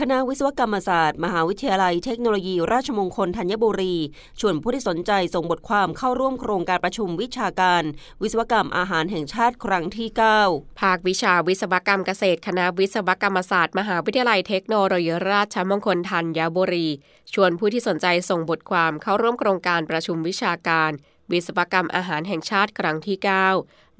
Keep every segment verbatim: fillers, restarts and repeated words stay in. คณะวิศวกรรมศาสตร์มหาวิทยาลัยเทคโนโลยีราชมงคลธัญบุรีชวนผู้ที่สนใจส่งบทความเข้าร่วมโครงการประชุมวิชาการวิศวกรรมอาหารแห่งชาติครั้งที่เก้าภาควิชาวิศวกรรมเกษตรคณะวิศวกรรมศาสตร์มหาวิทยาลัยเทคโนโลยีราชมงคลธัญบุรีชวนผู้ที่สนใจส่งบทความเข้าร่วมโครงการประชุมวิชาการวิศวกรรมอาหารแห่งชาติครั้งที่เก้า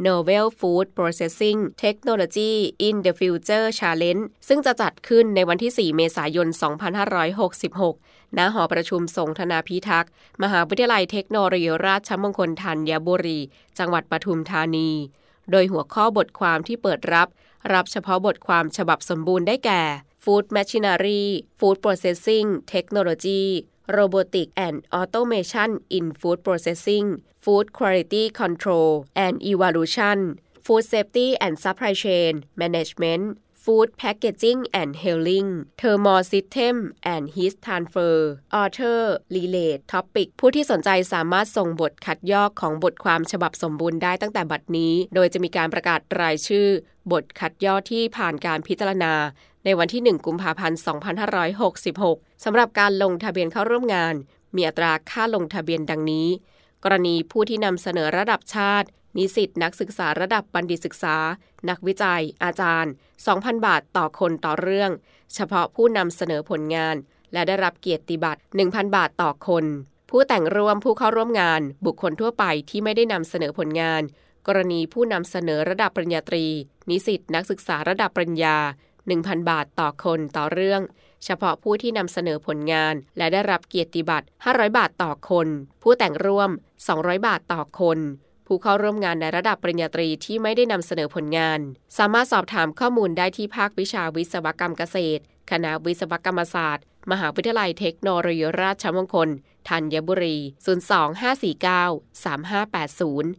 Novel Food Processing Technology in the Future Challenge ซึ่งจะจัดขึ้นในวันที่สี่เมษายนสองพันห้าร้อยหกสิบหกณหอประชุมสงธนาพิทักษ์มหาวิทยาลัยเทคโนโลยีราชมงคลธัญบุรีจังหวัดปทุมธานีโดยหัวข้อบทความที่เปิดรับรับเฉพาะบทความฉบับสมบูรณ์ได้แก่ Food Machinery Food Processing Technology Robotic and Automation in Food Processing, Food Quality Control and Evolution, Food Safety and Supply Chain Management, Food Packaging and Handling, Thermosystem and Heat Transfer, Author Relate Topic ผู้ที่สนใจสามารถส่งบทคัดย่อของบทความฉบับสมบูรณ์ได้ตั้งแต่บัดนี้โดยจะมีการประกาศรายชื่อบทคัดย่อที่ผ่านการพิจารณาในวันที่หนึ่งกุมภาพันธ์สองพันห้าร้อยหกสิบหกสำหรับการลงทะเบียนเข้าร่วมงานมีอัตราค่าลงทะเบียนดังนี้กรณีผู้ที่นำเสนอระดับชาตินิสิตนักศึกษาระดับบัณฑิตศึกษานักวิจัยอาจารย์ สองพันบาทต่อคนต่อเรื่องเฉพาะผู้นำเสนอผลงานและได้รับเกียรติบัตร หนึ่งพันบาทต่อคนผู้แต่งร่วมผู้เข้าร่วมงานบุคคลทั่วไปที่ไม่ได้นำเสนอผลงานกรณีผู้นำเสนอระดับปริญญาตรีนิสิตนักศึกษาระดับปริญญาหนึ่งพันบาทต่อคนต่อเรื่องเฉพาะผู้ที่นำเสนอผลงานและได้รับเกียรติบัตรห้าร้อยบาทต่อคนผู้แต่งร่วมสองร้อยบาทต่อคนผู้เข้าร่วมงานในระดับปริญญาตรีที่ไม่ได้นำเสนอผลงานสามารถสอบถามข้อมูลได้ที่ภาควิชาวิศวกรรมเกษตรคณะวิศวกรรมศาสตร์มหาวิทยาลัยเทคโนโลยีราชมงคลธัญบุรีศูนย์สองห้าสี่เก้าสามห้าแปดศูนย์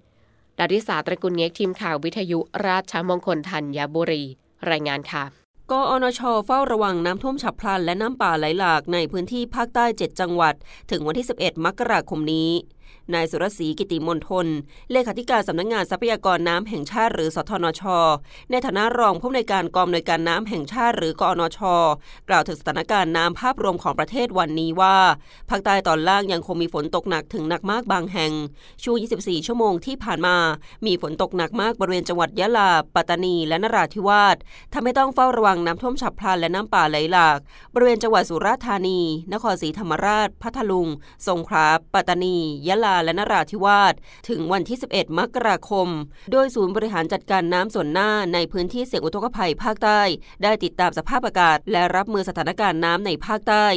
ดาริสาตระกูลเง็กทีมข่าววิทยุราชมงคลธัญบุรีรายงานค่ะกอนช.เฝ้าระวังน้ำท่วมฉับพลันและน้ำป่าไหลหลากในพื้นที่ภาคใต้เจ็ดจังหวัดถึงวันที่สิบเอ็ดมกราคมนี้นายสุรศรีกิติมนทนเลขาธิการสำนักงานทรัพยากรน้ำแห่งชาติหรือสทนช.ในฐานะรองผู้อำนวยการกองอำนวยการน้ำแห่งชาติหรือกอนช.กล่าวถึงสถานการณ์น้ำภาพรวมของประเทศวันนี้ว่าภาคใต้ตอนล่างยังคงมีฝนตกหนักถึงหนักมากบางแห่งช่วงยี่สิบสี่ชั่วโมงที่ผ่านมามีฝนตกหนักมากบริเวณจังหวัดยะลาปัตตานีและนราธิวาสทำให้ต้องเฝ้าระวังน้ำท่วมฉับพลันและน้ำป่าไหลหลากบริเวณจังหวัดสุราษฎร์ธานีนครศรีธรรมราชพัทลุงสงขลาปัตตานียะลาและนราธิวาสถึงวันที่สิบเอ็ดมกราคมโดยศูนย์บริหารจัดการน้ำส่วนหน้าในพื้นที่เสี่ยงอุทกภัยภาคใต้ได้ติดตามสภาพอากาศและรับมือสถานการณ์น้ำในภาคใต้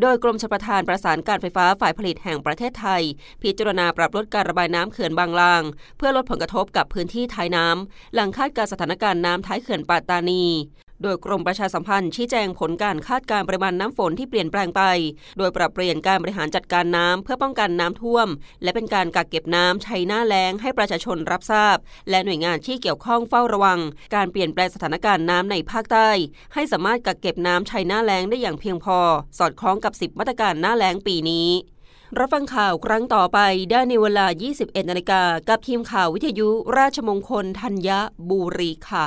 โดยกรมชลประทานประสานการไฟฟ้าฝ่ายผลิตแห่งประเทศไทยพิจารณาปรับลดการระบายน้ำเขื่อนบางลางเพื่อลดผลกระทบกับพื้นที่ท้ายน้ำหลังคาดการณ์สถานการณ์น้ำท้ายเขื่อนปัตตานีโดยกรมประชาสัมพันธ์ชี้แจงผลการคาดการณ์ปริมาณน้ำฝนที่เปลี่ยนแปลงไปโดยปรับเปลี่ยนการบริหารจัดการน้ำเพื่อป้องกันน้ำท่วมและเป็นการกักเก็บน้ำใช้หน้าแล้งให้ประชาชนรับทราบและหน่วยงานที่เกี่ยวข้องเฝ้าระวังการเปลี่ยนแปลงสถานการณ์น้ำในภาคใต้ให้สามารถกักเก็บน้ำใช้หน้าแล้งได้อย่างเพียงพอสอดคล้องกับสิบมาตรการหน้าแล้งปีนี้รับฟังข่าวครั้งต่อไปได้ในเวลา ยี่สิบเอ็ดนาฬิกากับทีมข่าววิทยุราชมงคลธัญบุรีค่ะ